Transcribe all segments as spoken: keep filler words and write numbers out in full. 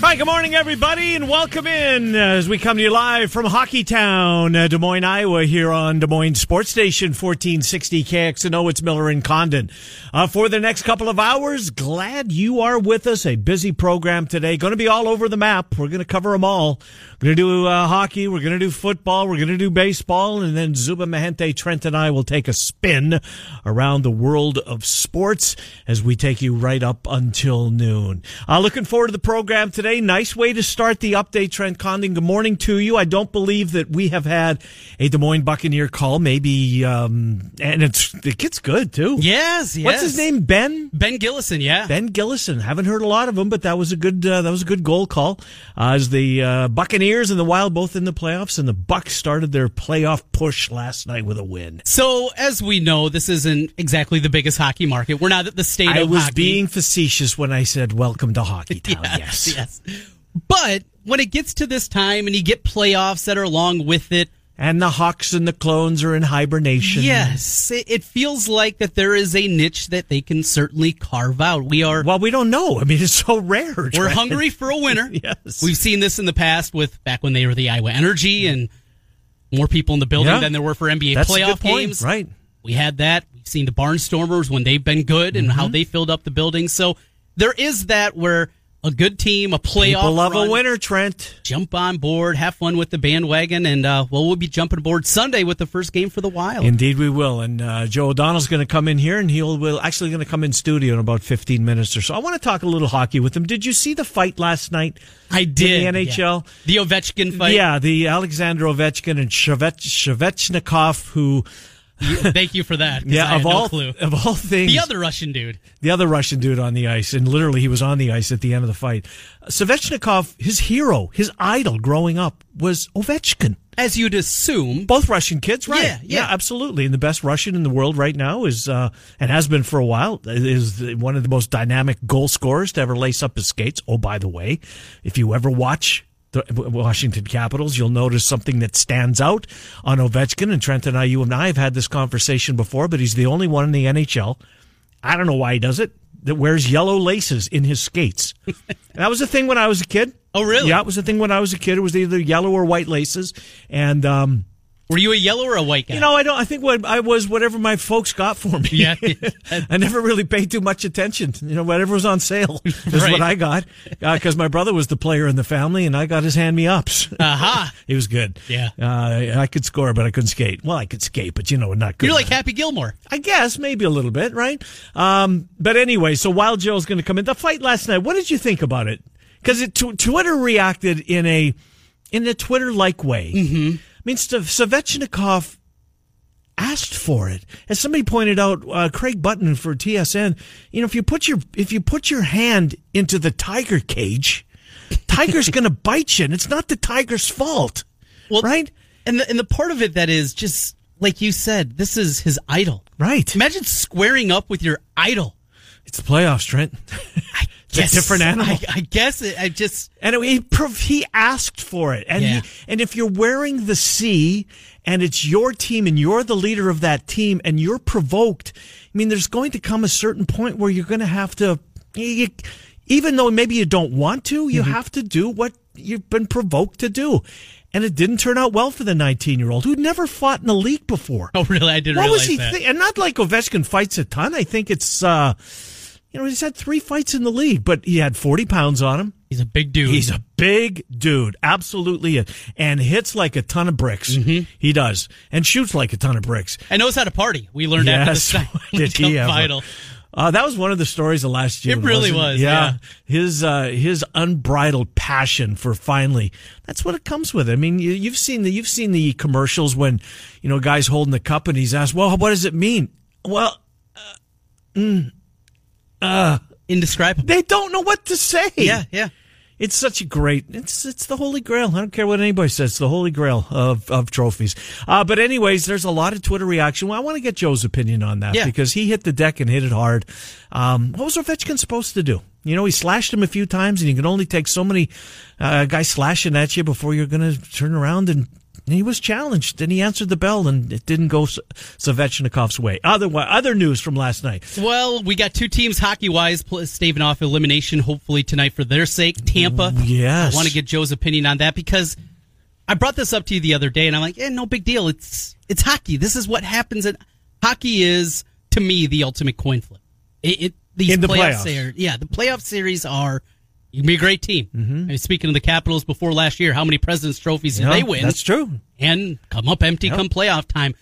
Hi, good morning, everybody, and welcome in as we come to you live from Hockeytown, Des Moines, Iowa, here on Des Moines Sports Station, fourteen sixty K X N O. It's Miller and Condon. Uh, for the next couple of hours, glad you are with us. A busy program today. Going to be all over the map. We're going to cover them all. We're going to do uh, hockey. We're going to do football. We're going to do baseball. And then Zuba Mahente, Trent, and I will take a spin around the world of sports as we take you right up until noon. Uh, looking forward to the program today. Nice way to start the update, Trent Condon. Good morning to you. I don't believe that we have had a Des Moines Buccaneer call. Maybe, um, and it's, the kid's good, too. Yes, yes. What's What's his name? Ben? Ben Gillison, yeah. Ben Gillison. Haven't heard a lot of him, but that was a good uh, that was a good goal call. Uh, as the uh, Buccaneers and the Wild both in the playoffs, and the Bucs started their playoff push last night with a win. So, as we know, this isn't exactly the biggest hockey market. We're not at the state I of hockey. I was being facetious when I said, welcome to Hockeytown. yes, yes. Yes. But when it gets to this time and you get playoffs that are along with it, and the Hawks and the Clones are in hibernation. Yes, it feels like that there is a niche that they can certainly carve out. We are well, we don't know. I mean, it's so rare. Trent. We're hungry for a winner. Yes, we've seen this in the past with back when they were the Iowa Energy and more people in the building yeah. than there were for N B A That's playoff a good point. Games. Right, we had that. We've seen the Barnstormers when they've been good and mm-hmm. how they filled up the building. So there is that where a good team, a playoff People love run, a winner, Trent. Jump on board, have fun with the bandwagon, and uh, well, we'll be jumping aboard Sunday with the first game for the Wild. Indeed we will, and uh, Joe O'Donnell's going to come in here, and he'll will actually going to come in studio in about fifteen minutes or so. I want to talk a little hockey with him. Did you see the fight last night? I did. In the N H L? Yeah. The Ovechkin fight? Yeah, the Alexander Ovechkin and Svechnikov, who... Thank you for that. Yeah, I of all no clue. of all things, the other Russian dude, the other Russian dude on the ice, and literally he was on the ice at the end of the fight. Svechnikov, his hero, his idol growing up was Ovechkin, as you'd assume. Both Russian kids, right? Yeah, yeah, yeah absolutely. And the best Russian in the world right now is, uh, and has been for a while, is one of the most dynamic goal scorers to ever lace up his skates. Oh, by the way, if you ever watch the Washington Capitals, you'll notice something that stands out on Ovechkin, and Trent and I, you and I have had this conversation before, but he's the only one in the N H L. I don't know why he does it, that wears yellow laces in his skates. That was a thing when I was a kid. Oh, really? Yeah, it was a thing when I was a kid. It was either yellow or white laces. And, um, were you a yellow or a white guy? You know, I don't. I think what I was, whatever my folks got for me. Yeah, I never really paid too much attention. You know, whatever was on sale is right. what I got, because uh, my brother was the player in the family, and I got his hand-me-ups. Aha! Uh-huh. He was good. Yeah, uh, I could score, but I couldn't skate. Well, I could skate, but you know, not good. You're like Happy Gilmore, I guess, maybe a little bit, right? Um, but anyway, so Wild Joe's going to come in. The fight last night. What did you think about it? Because it t- Twitter reacted in a in a Twitter-like way. Mm-hmm. I mean, Svechnikov asked for it, as somebody pointed out. Uh, Craig Button for T S N. You know, if you put your if you put your hand into the tiger cage, tiger's going to bite you, and it's not the tiger's fault, well, right? And the, and the part of it that is just like you said, this is his idol, right? Imagine squaring up with your idol. It's the playoffs, Trent. I It's yes. a different animal. I, I guess it, I just... And it, he, he asked for it. And yeah. he, and if you're wearing the C and it's your team and you're the leader of that team and you're provoked, I mean, there's going to come a certain point where you're going to have to, you, even though maybe you don't want to, you mm-hmm. have to do what you've been provoked to do. And it didn't turn out well for the nineteen-year-old who'd never fought in the league before. Oh, really? I didn't what realize was he that. Thi- and not like Ovechkin fights a ton. I think it's... uh You know, he's had three fights in the league, but he had forty pounds on him. He's a big dude. He's a big dude. Absolutely is. And hits like a ton of bricks. Mm-hmm. He does. And shoots like a ton of bricks. And knows how to party. We learned yes, after the Stanley Cup final. Uh, that was one of the stories of last year. It really was. Yeah. yeah. His, uh, his unbridled passion for finally, that's what it comes with. I mean, you, you've seen the, you've seen the commercials when, you know, guys holding the cup and he's asked, well, what does it mean? Well, uh, mm, Uh, indescribable. They don't know what to say. Yeah, yeah. It's such a great, it's it's the Holy Grail. I don't care what anybody says. It's the Holy Grail of, of trophies. Uh, but anyways, there's a lot of Twitter reaction. Well, I want to get Joe's opinion on that yeah. because he hit the deck and hit it hard. Um, what was Ovechkin supposed to do? You know, he slashed him a few times, and you can only take so many uh, guys slashing at you before you're going to turn around and, and he was challenged, and he answered the bell, and it didn't go Svechnikov's way. Other, other news from last night. Well, we got two teams hockey-wise staving off elimination, hopefully tonight for their sake. Tampa. Yes. I want to get Joe's opinion on that because I brought this up to you the other day, and I'm like, eh, no big deal. It's it's hockey. This is what happens. And hockey is, to me, the ultimate coin flip. It, it these In the playoff playoffs. Ser- yeah, the playoff series are... You can be a great team. Mm-hmm. I mean, speaking of the Capitals before last year, how many President's Trophies yeah, did they win? That's true. And come up empty yep. come playoff time.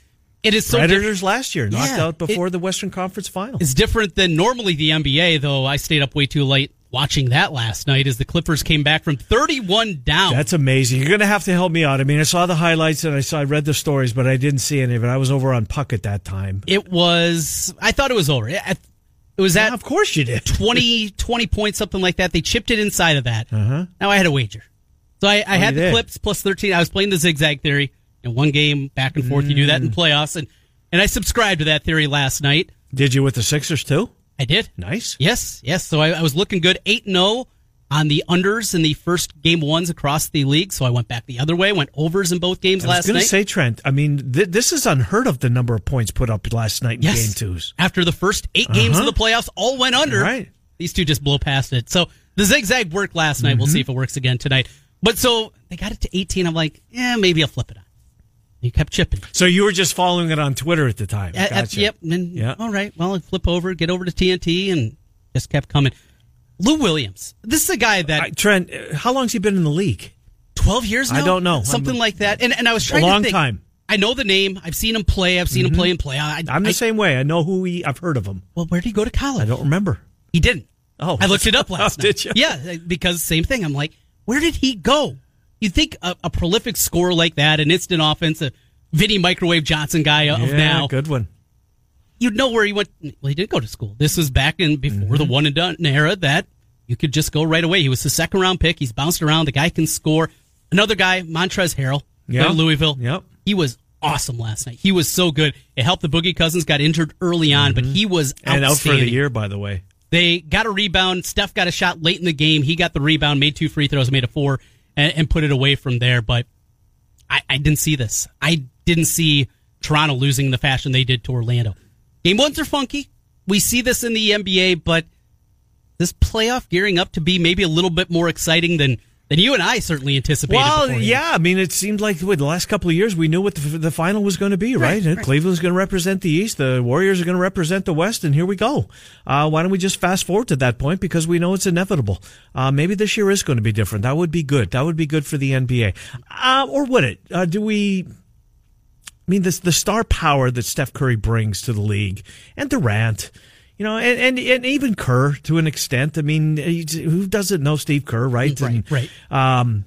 It is so Predators diff- last year, knocked yeah, out before it, the Western Conference Finals. It's different than normally the N B A, though. I stayed up way too late watching that last night as the Clippers came back from thirty-one down. That's amazing. You're going to have to help me out. I mean, I saw the highlights and I saw I read the stories, but I didn't see any of it. I was over on Puck at that time. It was... I thought it was over. I, It was at yeah, of course you did. twenty, twenty points, something like that. They chipped it inside of that. Uh-huh. Now I had a wager. So I, I had the did. Clips plus thirteen. I was playing the zigzag theory. And one game, back and forth, mm. you do that in playoffs. And, and I subscribed to that theory last night. Did you with the Sixers too? I did. Nice. Yes, yes. So I, I was looking good. eight and oh on the unders in the first game ones across the league. So I went back the other way, went overs in both games last night. I was going to say, Trent, I mean, th- this is unheard of, the number of points put up last night in yes. game twos. After the first eight uh-huh. games of the playoffs all went under. Right. These two just blow past it. So the zigzag worked last night. Mm-hmm. We'll see if it works again tonight. But so they got it to eighteen. I'm like, yeah, maybe I'll flip it on. You kept chipping. So you were just following it on Twitter at the time. At, gotcha. At, yep. And, yeah. All right. Well, I'd flip over, get over to T N T, and just kept coming. Lou Williams. This is a guy that... Uh, Trent, how long's he been in the league? twelve years now? I don't know. Something I'm, like that. And and I was trying to think... A long time. I know the name. I've seen him play. I've seen mm-hmm. him play and play. I, I'm the I, same way. I know who he... I've heard of him. Well, where did he go to college? I don't remember. He didn't. Oh. I looked it up last night. Did you? Yeah, because same thing. I'm like, where did he go? You'd think a, a prolific scorer like that, an instant offense, a Vinny Microwave Johnson guy of yeah, now... good one. You'd know where he went. Well, he did go to school. This was back in before mm-hmm. the one and done era that you could just go right away. He was the second round pick. He's bounced around. The guy can score. Another guy, Montrezl Harrell, yep. from Louisville. Yep. He was awesome last night. He was so good. It helped the Boogie Cousins got injured early on, mm-hmm. but he was outstanding. And out for the year, by the way. They got a rebound. Steph got a shot late in the game. He got the rebound, made two free throws, made a four, and, and put it away from there. But I, I didn't see this. I didn't see Toronto losing the fashion they did to Orlando. Game ones are funky. We see this in the N B A, but this playoff gearing up to be maybe a little bit more exciting than, than you and I certainly anticipated. Well, yeah. I mean, it seemed like with the last couple of years, we knew what the, the final was going to be, right? right, right. Cleveland's going to represent the East. The Warriors are going to represent the West, and here we go. Uh, why don't we just fast forward to that point because we know it's inevitable. Uh, maybe this year is going to be different. That would be good. That would be good for the N B A. Uh, or would it? Uh, do we... I mean, this, the star power that Steph Curry brings to the league, and Durant, you know, and, and, and even Kerr to an extent. I mean, who doesn't know Steve Kerr, right? Right, and, right. Um,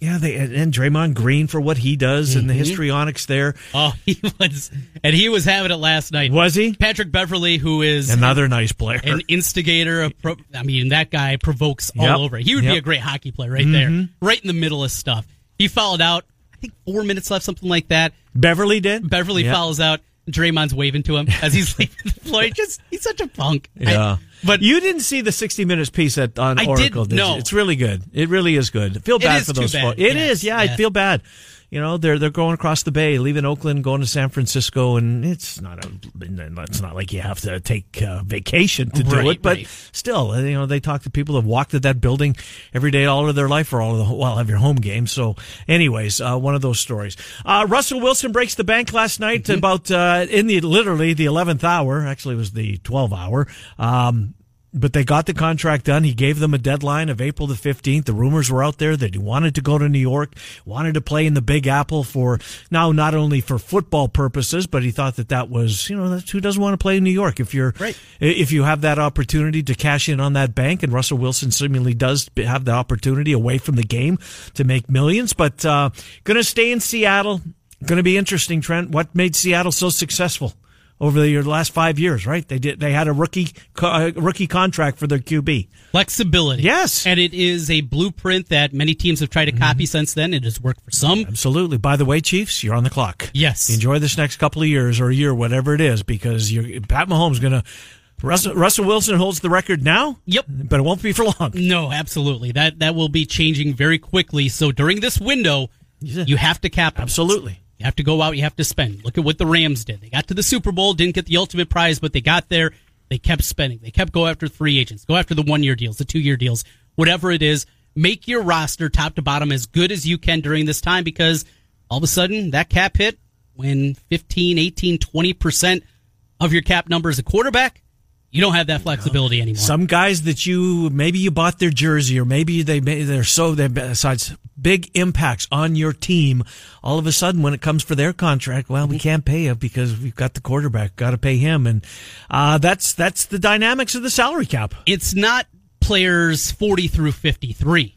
yeah, they, and, and Draymond Green for what he does mm-hmm. and the histrionics there. Oh, he was, and he was having it last night. Was he? Patrick Beverley, who is another nice player, an instigator. Of pro, I mean, that guy provokes all yep. over. He would yep. be a great hockey player right mm-hmm. there, right in the middle of stuff. He fouled out. I think four minutes left, something like that. Beverly did? Beverly yeah. fouls out. Draymond's waving to him as he's leaving the floor. He just, he's such a punk. Yeah. I, but you didn't see the sixty minutes piece at, on I Oracle, did, did no. you? It's really good. It really is good. I feel bad for those folks. It yeah. is, yeah, yeah, I feel bad. You know, they're they're going across the bay, leaving Oakland, going to San Francisco, and it's not a, it's not like you have to take uh, vacation to right, do it, but right. still, you know, they talk to people that walked to that building every day all of their life or all of the, well, have your home game. So, anyways, uh, one of those stories. Uh, Russell Wilson breaks the bank last night mm-hmm. about uh, in the literally the eleventh hour. Actually, it was the twelfth hour. Um, But they got the contract done. He gave them a deadline of April the fifteenth. The rumors were out there that he wanted to go to New York, wanted to play in the Big Apple for now, not only for football purposes, but he thought that that was, you know, that's, who doesn't want to play in New York if you're, right. if you have that opportunity to cash in on that bank. And Russell Wilson seemingly does have the opportunity away from the game to make millions, but, uh, gonna stay in Seattle. Gonna be interesting, Trent. What made Seattle so successful? over the, year, the last five years, right? They did. They had a rookie co- rookie contract for their Q B. Flexibility. Yes. And it is a blueprint that many teams have tried to copy mm-hmm. since then. It has worked for some. Absolutely. By the way, Chiefs, you're on the clock. Yes. Enjoy this next couple of years or a year, whatever it is, because you're, Pat Mahomes is going to... Russell, Russell Wilson holds the record now? Yep. But it won't be for long. No, absolutely. That that will be changing very quickly. So during this window, yeah. you have to capitalize. Absolutely. You have to go out. You have to spend. Look at what the Rams did. They got to the Super Bowl, didn't get the ultimate prize, but they got there. They kept spending. They kept go after free agents. Go after the one-year deals, the two-year deals, whatever it is. Make your roster top to bottom as good as you can during this time because all of a sudden that cap hit when fifteen, eighteen, twenty percent of your cap number is a quarterback. You don't have that flexibility anymore. Some guys that you maybe you bought their jersey or maybe they they're so they besides big impacts on your team. All of a sudden, when it comes for their contract, well, we can't pay it because we've got the quarterback. Got to pay him, and uh, that's that's the dynamics of the salary cap. It's not players forty through fifty-three.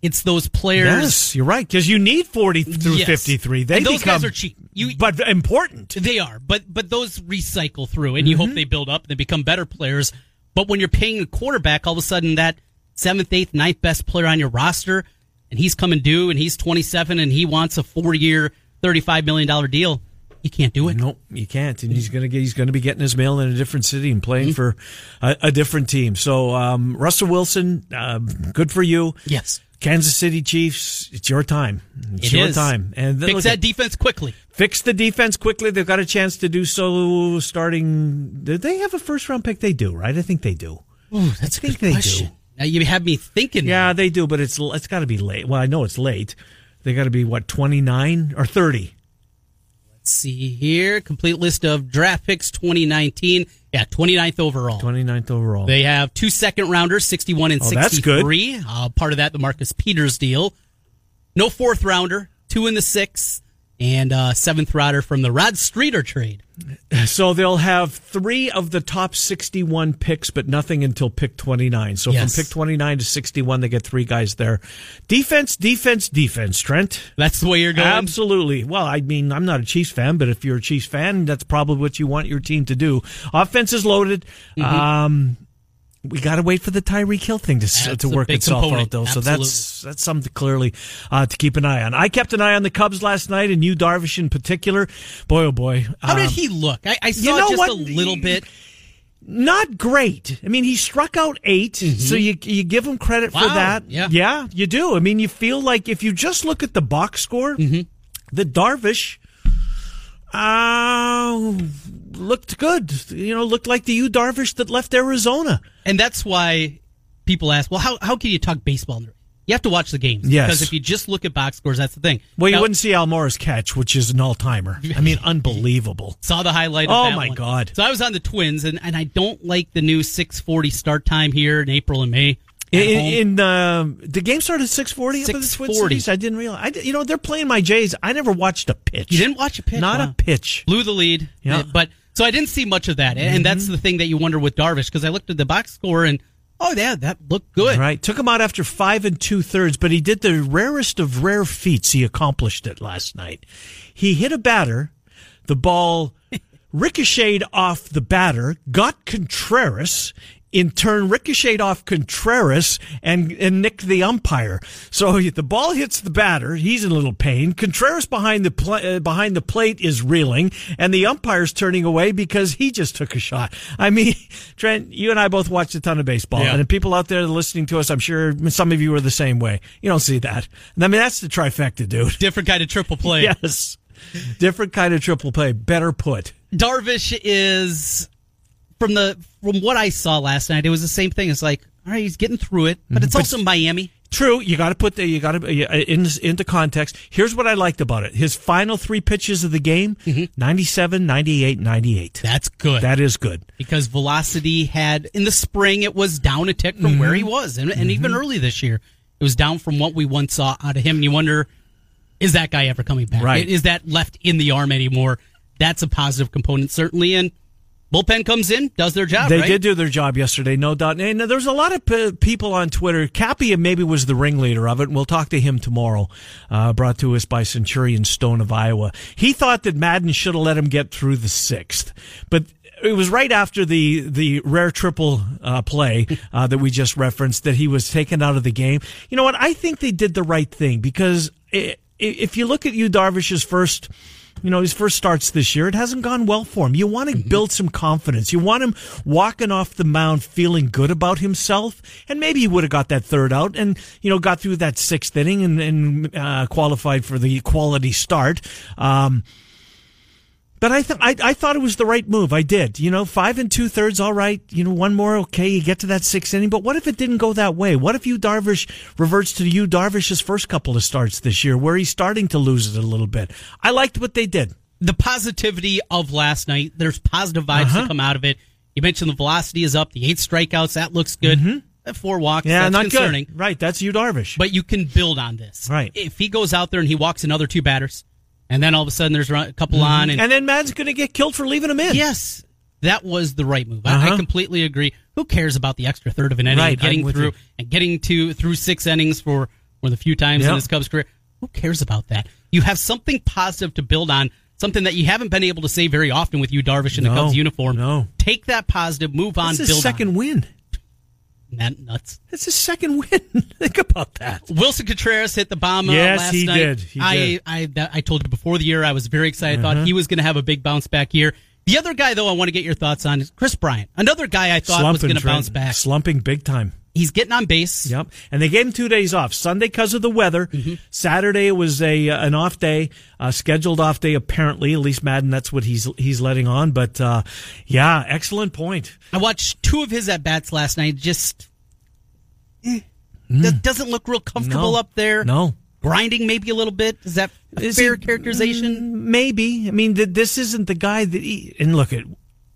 It's those players. Yes, you're right because you need forty through yes. fifty-three. They and those become, guys are cheap, you, but important. They are, but but those recycle through, and mm-hmm. you hope they build up and they become better players. But when you're paying a quarterback, all of a sudden that seventh, eighth, ninth best player on your roster, and he's coming due, and he's twenty-seven, and he wants a four-year, thirty-five million dollar deal. You can't do it. No, nope, you can't. And he's going to get, he's going to be getting his mail in a different city and playing mm-hmm. for a, a different team. So um, Russell Wilson, uh, good for you. Yes. Kansas City Chiefs, it's your time. It's it your is. time. And then fix that at, defense quickly. Fix the defense quickly. They've got a chance to do so starting. Do they have a first round pick? They do, right? I think they do. Ooh, that's I think a good they question. Do. Now you have me thinking. Yeah, that. they do, but it's it's got to be late. Well, I know it's late. They got to be what twenty-nine or thirty. Let's see here. Complete list of draft picks twenty nineteen. Yeah, twenty-ninth overall. twenty-ninth overall. They have two second-rounders, sixty-one and sixty-three. Oh, that's good. Uh, part of that, the Marcus Peters deal. No fourth-rounder, two in the sixth, and uh, seventh-rounder from the Rod Streeter trade. So they'll have three of the top sixty-one picks, but nothing until pick twenty-nine. So yes. from pick twenty-nine to sixty-one, they get three guys there. Defense, defense, defense, Trent. That's the way you're going? Absolutely. Well, I mean, I'm not a Chiefs fan, but if you're a Chiefs fan, that's probably what you want your team to do. Offense is loaded. Mm-hmm. Um, we got to wait for the Tyreek Hill thing to, to work itself component. out, though. Absolutely. So that's that's something clearly uh, to keep an eye on. I kept an eye on the Cubs last night, and Yu Darvish in particular. Boy, oh boy. Um, How did he look? I, I saw you know just what? a little bit. Not great. I mean, he struck out eight, mm-hmm. so you you give him credit wow. for that. Yeah. yeah, you do. I mean, you feel like if you just look at the box score, mm-hmm. the Darvish... Uh, looked good. You know, looked like the Yu Darvish that left Arizona. And that's why people ask, well, how how can you talk baseball? You have to watch the games. Yes. Because if you just look at box scores, that's the thing. Well, now, you wouldn't see Al Mora's catch, which is an all-timer. I mean, unbelievable. Saw the highlight of oh, that Oh, my one. God. So I was on the Twins, and, and I don't like the new six forty start time here in April and May. In, in uh, the game started at six forty up at the Twin Cities. I didn't realize. I, you know, they're playing my Jays. I never watched a pitch. You didn't watch a pitch? Not wow. a pitch. Blew the lead. Yeah. But, so I didn't see much of that. And mm-hmm. that's the thing that you wonder with Darvish, because I looked at the box score and, oh, yeah, that looked good. Right. Took him out after five and two-thirds, but he did the rarest of rare feats. He accomplished it last night. He hit a batter. The ball ricocheted off the batter, got Contreras, in turn ricocheted off Contreras and, and nicked the umpire. So the ball hits the batter. He's in a little pain. Contreras behind the pl- uh, behind the plate is reeling, and the umpire's turning away because he just took a shot. I mean, Trent, you and I both watched a ton of baseball, yeah. and the people out there listening to us, I'm sure some of you are the same way. You don't see that. I mean, that's the trifecta, dude. Different kind of triple play. Yes. Different kind of triple play. Better put. Darvish is... From the from what I saw last night, it was the same thing. It's like, all right, he's getting through it, but it's but also Miami. True, you got to put the you got to in into context. Here's what I liked about it: his final three pitches of the game, mm-hmm. ninety-seven, ninety-eight, ninety-eight. That's good. That is good because velocity had in the spring it was down a tick from mm-hmm. where he was, and, and mm-hmm. even early this year it was down from what we once saw out of him. And you wonder, is that guy ever coming back? Right. Is that left in the arm anymore? That's a positive component certainly, and. bullpen comes in, does their job. They right? did do their job yesterday, no doubt. And there's a lot of p- people on Twitter. Cappy maybe was the ringleader of it, and we'll talk to him tomorrow, uh, brought to us by Centurion Stone of Iowa. He thought that Madden should have let him get through the sixth, but it was right after the, the rare triple uh, play uh, that we just referenced that he was taken out of the game. You know what? I think they did the right thing, because it, if you look at Yu Darvish's first... You know, his first starts this year, it hasn't gone well for him. You want to build some confidence. You want him walking off the mound feeling good about himself. And maybe he would have got that third out and, you know, got through that sixth inning and, and uh, qualified for the quality start. Um, but I, th- I I thought it was the right move. I did. You know, five and two thirds, all right. You know, one more, okay. You get to that sixth inning. But what if it didn't go that way? What if Yu Darvish reverts to Yu Darvish's first couple of starts this year, where he's starting to lose it a little bit? I liked what they did. The positivity of last night. There's positive vibes uh-huh. to come out of it. You mentioned the velocity is up. The eight strikeouts, that looks good. Mm-hmm. Four walks, yeah, that's not concerning. Good. Right, that's Yu Darvish. But you can build on this. Right. If he goes out there and he walks another two batters, and then all of a sudden there's a couple mm-hmm. on. And, and then Madden's going to get killed for leaving him in. Yes. That was the right move. Uh-huh. I, I completely agree. Who cares about the extra third of an inning right, and getting through you. and getting to through six innings for one of the few times yep. in his Cubs career? Who cares about that? You have something positive to build on, something that you haven't been able to say very often with Yu Darvish in no, the Cubs uniform. No. Take that positive, move on, build on. That's his second win. That nuts. That's his second win. Think about that. Wilson Contreras hit the bomb yes, last he night. Yes, he did. I, I, that, I told you before the year I was very excited. I uh-huh. thought he was going to have a big bounce back year. The other guy, though, I want to get your thoughts on is Chris Bryant. Another guy I thought Slumping, was going to bounce back. Slumping big time. He's getting on base. Yep. And they gave him two days off. Sunday because of the weather. Mm-hmm. Saturday was a uh, an off day, uh, scheduled off day apparently. At least Madden, that's what he's he's letting on. But uh, yeah, excellent point. I watched two of his at bats last night. Just eh, mm. doesn't look real comfortable no. up there. No. Grinding maybe a little bit. Is that a Is fair he, characterization? Maybe. I mean, th- this isn't the guy that. He, and look at.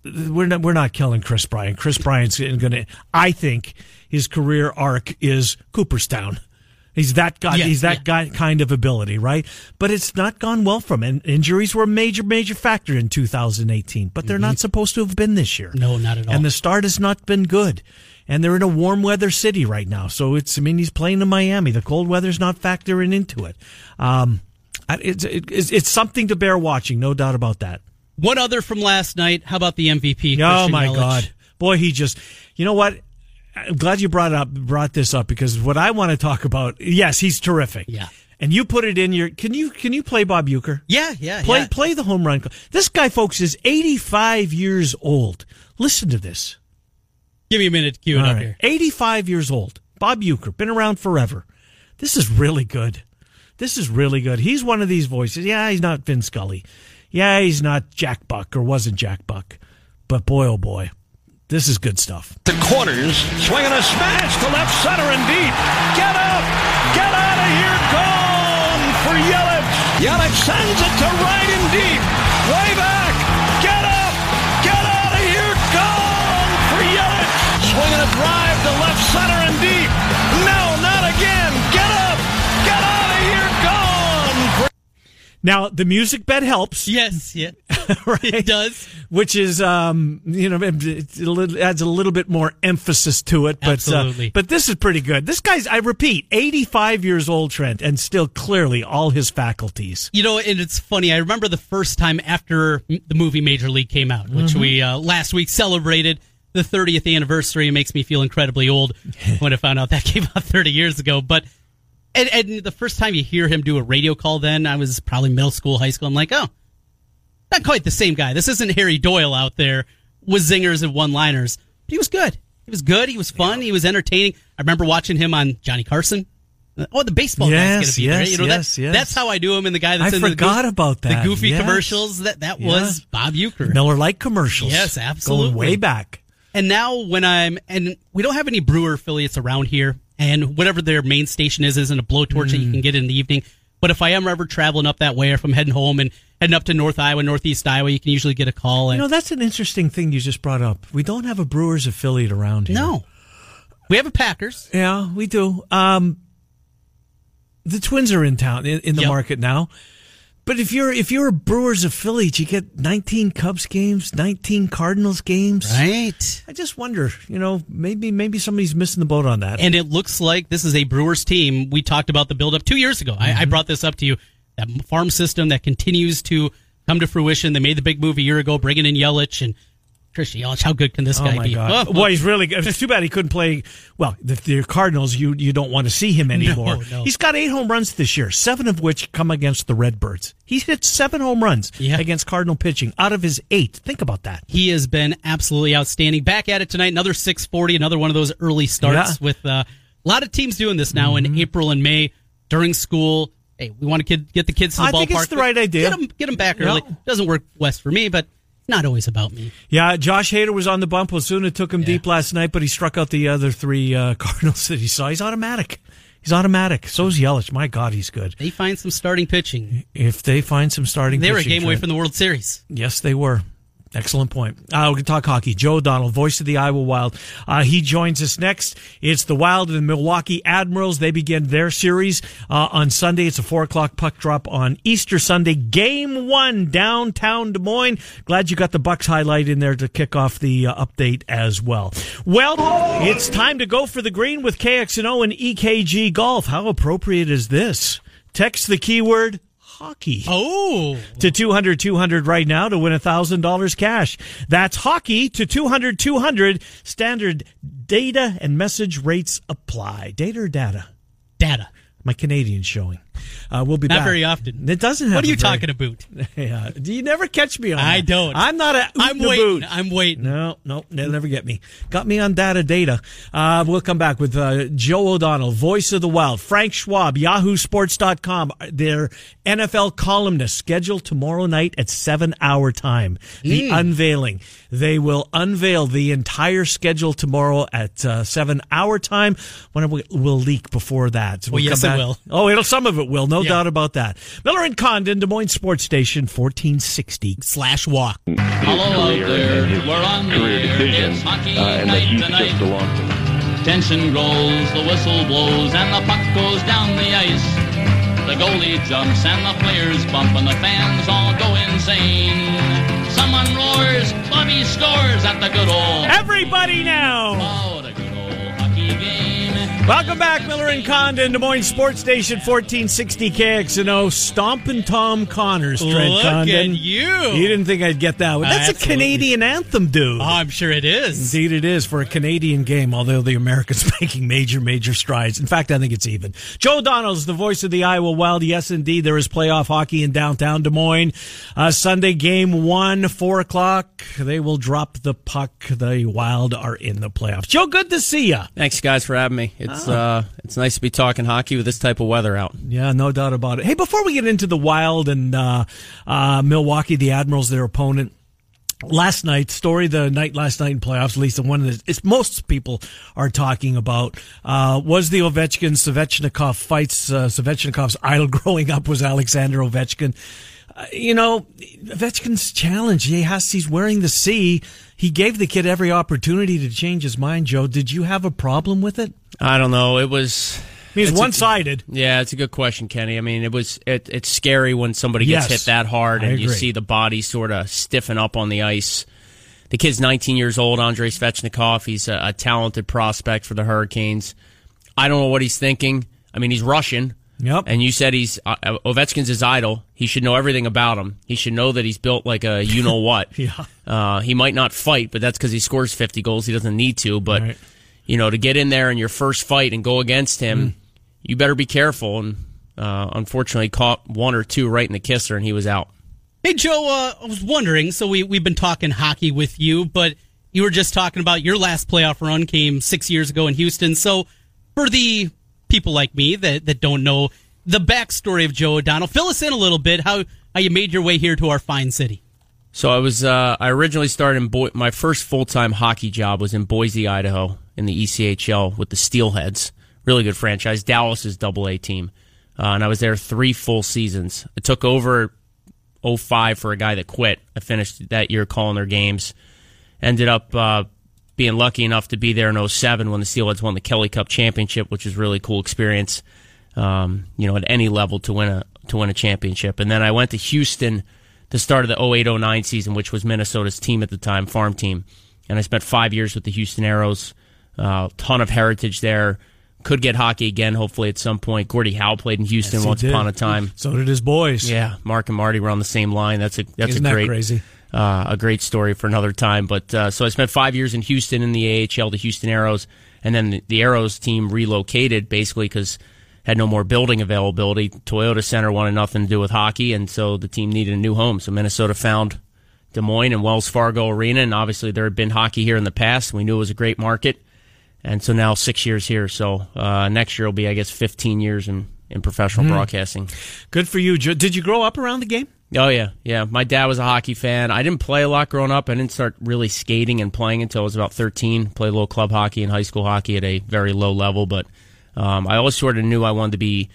We're not, we're not killing Chris Bryant. Chris Bryant's going to, I think his career arc is Cooperstown. He's that guy, yeah, he's that yeah. guy kind of ability, right? But it's not gone well for him. And injuries were a major, major factor in two thousand eighteen, but they're mm-hmm. not supposed to have been this year. No, not at all. And the start has not been good. And they're in a warm weather city right now. So it's, I mean, he's playing in Miami. The cold weather's not factoring into it. Um, it's, it's, it's something to bear watching. No doubt about that. One other from last night. How about the M V P? Oh, my God. Boy, he just, you know what? I'm glad you brought up, brought this up, because what I want to talk about, yes, he's terrific. Yeah. And you put it in your, can you, can you play Bob Uecker? Yeah, yeah, play, yeah. Play the home run. This guy, folks, is eighty-five years old. Listen to this. Give me a minute to cue it up here. eighty-five years old. Bob Uecker, been around forever. This is really good. This is really good. He's one of these voices. Yeah, he's not Vin Scully. Yeah, he's not Jack Buck, or wasn't Jack Buck. But boy, oh boy, this is good stuff. The corners, swinging a smash to left center and deep. Get up! Get out of here! Gone for Yelich! Yelich sends it to right and deep. Way back! Get up! Get out of here! Gone for Yelich! Swinging a drive to left center and deep. No, not again! Get up! Get out of here! Gone for... Now, the music bed helps. Yes, yeah. Right? It does. Which is, um, you know, it adds a little bit more emphasis to it. But, absolutely. Uh, but this is pretty good. This guy's, I repeat, eighty-five years old, Trent, and still clearly all his faculties. You know, and it's funny. I remember the first time after the movie Major League came out, which mm-hmm. we uh, last week celebrated the thirtieth anniversary. It makes me feel incredibly old when I found out that came out thirty years ago. But... And, and the first time you hear him do a radio call, then I was probably middle school, high school. I'm like, oh, not quite the same guy. This isn't Harry Doyle out there with zingers and one-liners. But he was good. He was good. He was fun. Yeah. He was entertaining. I remember watching him on Johnny Carson. Oh, the baseball yes, guy's going to be yes, there. You know, yes, that, yes. That's how I do him. And the guy that's I in forgot the goofy, about that. The goofy yes. commercials. That that yeah. was Bob Uecker. Miller Lite commercials. Yes, absolutely. Going way back. And now when I'm and we don't have any Brewer affiliates around here. And whatever their main station is, isn't a blowtorch mm. that you can get in the evening. But if I am ever traveling up that way, or if I'm heading home and heading up to North Iowa, Northeast Iowa, you can usually get a call. And, you know, that's an interesting thing you just brought up. We don't have a Brewers affiliate around here. No. We have a Packers. Yeah, we do. Um, the Twins are in town, in, in the yep. market now. But if you're if you're a Brewers affiliate, you get nineteen Cubs games, nineteen Cardinals games. Right. I just wonder, you know, maybe maybe somebody's missing the boat on that. And it looks like this is a Brewers team. We talked about the buildup two years ago. Mm-hmm. I, I brought this up to you. That farm system that continues to come to fruition. They made the big move a year ago, bringing in Yelich and Christian Yelich. How good can this guy oh be? Oh, oh. Well, he's really good. It's too bad he couldn't play. Well, the, the Cardinals, you you don't want to see him anymore. No, no. He's got eight home runs this year, seven of which come against the Redbirds. He's hit seven home runs yeah. against Cardinal pitching out of his eight. Think about that. He has been absolutely outstanding. Back at it tonight, another six forty, another one of those early starts yeah. with uh, a lot of teams doing this now mm-hmm. in April and May during school. Hey, we want to kid, get the kids to the I ballpark. I think it's the right idea. Get them, get them back early. No. Doesn't work west for me, but not always about me. Yeah, Josh Hader was on the bump. Osuna took him yeah. deep last night, but he struck out the other three uh, Cardinals that he saw. He's automatic. He's automatic. So is Yelich. My God, he's good. They find some starting pitching. If they find some starting pitching. They were pitching, a game away from the World Series. Yes, they were. Excellent point. Uh, we're going to talk hockey. Joe O'Donnell, voice of the Iowa Wild. Uh, he joins us next. It's the Wild and the Milwaukee Admirals. They begin their series uh, on Sunday. It's a four o'clock puck drop on Easter Sunday. Game one, downtown Des Moines. Glad you got the Bucks highlight in there to kick off the uh, update as well. Well, it's time to go for the green with K X N O and E K G Golf. How appropriate is this? Text the keyword hockey oh to two hundred two hundred right now to win a thousand dollars cash. That's hockey to two hundred two hundred. Standard data and message rates apply. Data or data data my Canadian showing. Uh, we'll be not back. Very often. It doesn't happen. What are you very... talking about? Yeah. Do you never catch me on that? I don't. I'm not a I'm waiting. Boot. I'm waiting. No, no, they'll never get me. Got me on data data. Uh, we'll come back with uh, Joe O'Donnell, voice of the Wild, Frank Schwab, Yahoo Sports dot com, their N F L columnist, scheduled tomorrow night at seven hour time. The mm. unveiling. They will unveil the entire schedule tomorrow at uh, seven hour time. When we will leak before that. So well, we'll yes, it will. Oh, it'll some of it will, no yeah. doubt about that. Miller and Condon, Des Moines Sports Station, fourteen sixty slash walk. His Hello career, out there. His We're on career the decision, it's hockey uh, and night tonight. Just along. Tension grows, the whistle blows, and the puck goes down the ice. The goalie jumps and the players bump and the fans all go insane. Someone roars, Bobby scores at the good old. Everybody now. Oh, the good old hockey game. Welcome back, Miller and Condon, Des Moines Sports Station, fourteen sixty K X N O. Stompin' Tom Connors, Trent Look Condon. Look at you. You didn't think I'd get that one. That's Absolutely. a Canadian anthem, dude. Oh, I'm sure it is. Indeed it is for a Canadian game, although the Americans making major, major strides. In fact, I think it's even. Joe O'Donnell's the voice of the Iowa Wild. Yes, indeed, there is playoff hockey in downtown Des Moines. Uh, Sunday game one, four o'clock. They will drop the puck. The Wild are in the playoffs. Joe, good to see you. Thanks, guys, for having me. It's It's, uh, it's nice to be talking hockey with this type of weather out. Yeah, no doubt about it. Hey, before we get into the Wild and uh, uh, Milwaukee, the Admirals, their opponent, last night, story the night last night in playoffs, at least the one that it's most people are talking about, uh, was the Ovechkin-Svechnikov fights. Uh, Svechnikov's idol growing up was Alexander Ovechkin. Uh, you know, Ovechkin's challenge, he has, he's wearing the C. He gave the kid every opportunity to change his mind, Joe. Did you have a problem with it? I don't know. It was... I mean, it's one-sided. A, yeah, it's a good question, Kenny. I mean, it was it, it's scary when somebody gets yes, hit that hard and you see the body sort of stiffen up on the ice. The kid's nineteen years old, Andrei Svechnikov. He's a, a talented prospect for the Hurricanes. I don't know what he's thinking. I mean, he's Russian. Yep. And you said he's uh, Ovechkin's his idol. He should know everything about him. He should know that he's built like a you-know-what. yeah. uh, he might not fight, but that's because he scores fifty goals. He doesn't need to. But, right. you know, to get in there in your first fight and go against him, mm. you better be careful. And uh, unfortunately caught one or two right in the kisser, and he was out. Hey, Joe, uh, I was wondering, so we, we've been talking hockey with you, but you were just talking about your last playoff run came six years ago in Houston. So for the... people like me that, that don't know the backstory of Joe O'Donnell, fill us in a little bit how, how you made your way here to our fine city. So I was uh, I originally started in Bo- my first full time hockey job was in Boise, Idaho, in the E C H L with the Steelheads, really good franchise, Dallas's Double A team, uh, and I was there three full seasons. I took over oh five for a guy that quit. I finished that year calling their games. Ended up. Uh, being lucky enough to be there in oh seven when the Steelheads won the Kelly Cup Championship, which was a really cool experience. um, you know, at any level to win a to win a championship. And then I went to Houston the start of the oh eight oh nine season, which was Minnesota's team at the time, farm team. And I spent five years with the Houston Aeros, a uh, ton of heritage there. Could get hockey again, hopefully, at some point. Gordie Howe played in Houston yes, once did. upon a time. So did his boys. Yeah, Mark and Marty were on the same line. That's a that's Isn't a great that crazy? Uh, a great story for another time. But uh, so I spent five years in Houston in the A H L, the Houston Aeros, and then the, the Aeros team relocated basically because had no more building availability. Toyota Center wanted nothing to do with hockey, and so the team needed a new home. So Minnesota found Des Moines and Wells Fargo Arena, and obviously there had been hockey here in the past. We knew it was a great market. And so now six years here. So uh, next year will be, I guess, fifteen years in, in professional mm. broadcasting. Good for you. Did you grow up around the game? Oh, yeah. Yeah. My dad was a hockey fan. I didn't play a lot growing up. I didn't start really skating and playing until I was about thirteen. Played a little club hockey and high school hockey at a very low level. But um, I always sort of knew I wanted to be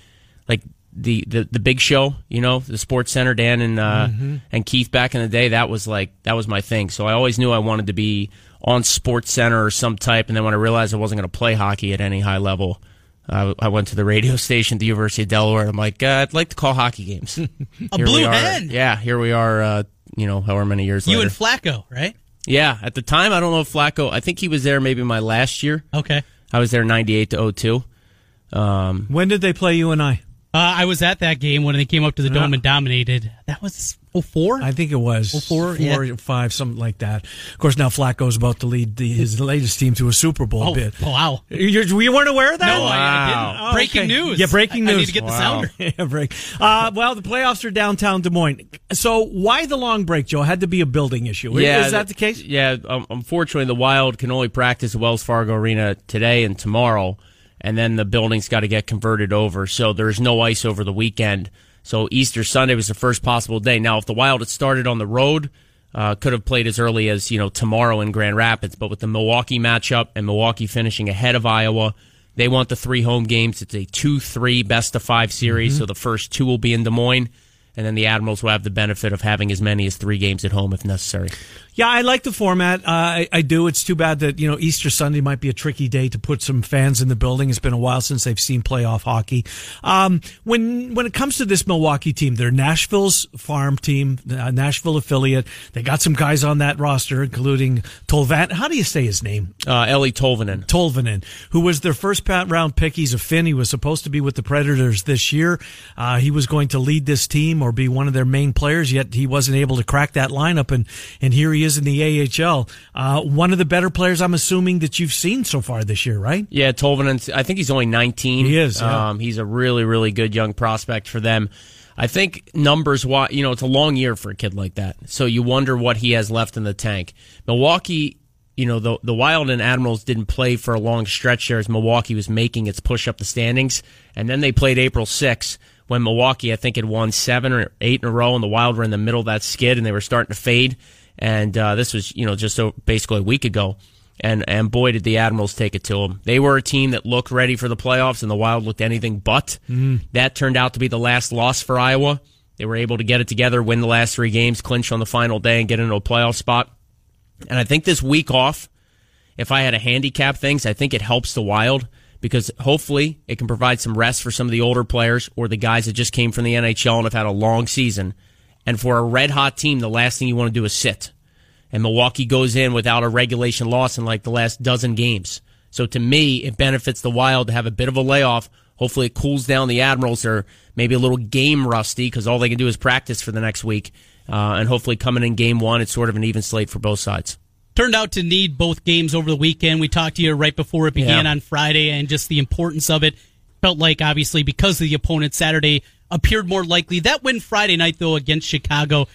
like the, the, the big show, you know, the Sports Center, Dan and, uh, mm-hmm. and Keith back in the day. That was like, that was my thing. So I always knew I wanted to be on Sports Center or some type, and then when I realized I wasn't going to play hockey at any high level, uh, I went to the radio station at the University of Delaware. I'm like, uh, I'd like to call hockey games. A blue hen. Yeah, here we are. Uh, you know, however many years you later. You and Flacco, right? Yeah, at the time, I don't know if Flacco. I think he was there maybe my last year. Okay, I was there ninety-eight to oh two. Um, when did they play you and I? Uh, I was at that game when they came up to the no. Dome and dominated. That was oh four? I think it was. oh four? four, yeah. five, something like that. Of course, now Flacco's about to lead the, his latest team to a Super Bowl oh, bid. Wow. You're, we weren't aware of that? No, wow. I didn't. Oh, breaking okay. news. Yeah, breaking news. I, I need to get wow. the sounder. yeah, break. Uh, well, the playoffs are downtown Des Moines. So why the long break, Joe? It had to be a building issue. Yeah, is that the case? Yeah. Um, unfortunately, the Wild can only practice at Wells Fargo Arena today and tomorrow, and then the building's got to get converted over. So there's no ice over the weekend. So Easter Sunday was the first possible day. Now, if the Wild had started on the road, uh, could have played as early as, you know, tomorrow in Grand Rapids. But with the Milwaukee matchup and Milwaukee finishing ahead of Iowa, they want the three home games. It's a two three best-of-five series, mm-hmm. so the first two will be in Des Moines. And then the Admirals will have the benefit of having as many as three games at home if necessary. Yeah, I like the format. Uh, I, I do. It's too bad that, you know, Easter Sunday might be a tricky day to put some fans in the building. It's been a while since they've seen playoff hockey. Um, when when it comes to this Milwaukee team, they're Nashville's farm team, uh, Nashville affiliate. They got some guys on that roster, including Tolvanen. How do you say his name? Uh, Eeli Tolvanen. Tolvanen, who was their first round pick. He's a Finn. He was supposed to be with the Predators this year. Uh, he was going to lead this team or be one of their main players, yet he wasn't able to crack that lineup, and, and here he is in the A H L. Uh, one of the better players, I'm assuming, that you've seen so far this year, right? Yeah, Tolvanen, I think he's only nineteen. He is, yeah. um, He's a really, really good young prospect for them. I think numbers-wise, you know, it's a long year for a kid like that, so you wonder what he has left in the tank. Milwaukee, you know, the, the Wild and Admirals didn't play for a long stretch there as Milwaukee was making its push up the standings, and then they played April sixth. When Milwaukee, I think, had won seven or eight in a row, and the Wild were in the middle of that skid, and they were starting to fade. And uh, this was, you know, just so basically a week ago. And and boy, did the Admirals take it to them. They were a team that looked ready for the playoffs, and the Wild looked anything but. Mm. That turned out to be the last loss for Iowa. They were able to get it together, win the last three games, clinch on the final day, and get into a playoff spot. And I think this week off, if I had to handicap things, I think it helps the Wild, because hopefully it can provide some rest for some of the older players or the guys that just came from the N H L and have had a long season. And for a red-hot team, the last thing you want to do is sit. And Milwaukee goes in without a regulation loss in like the last dozen games. So to me, it benefits the Wild to have a bit of a layoff. Hopefully it cools down the Admirals. They're maybe a little game rusty because all they can do is practice for the next week. Uh, and hopefully coming in game one, it's sort of an even slate for both sides. Turned out to need both games over the weekend. We talked to you right before it began yeah. on Friday, and just the importance of it. Felt like, obviously, because the opponent Saturday appeared more likely. That win Friday night, though, against Chicago,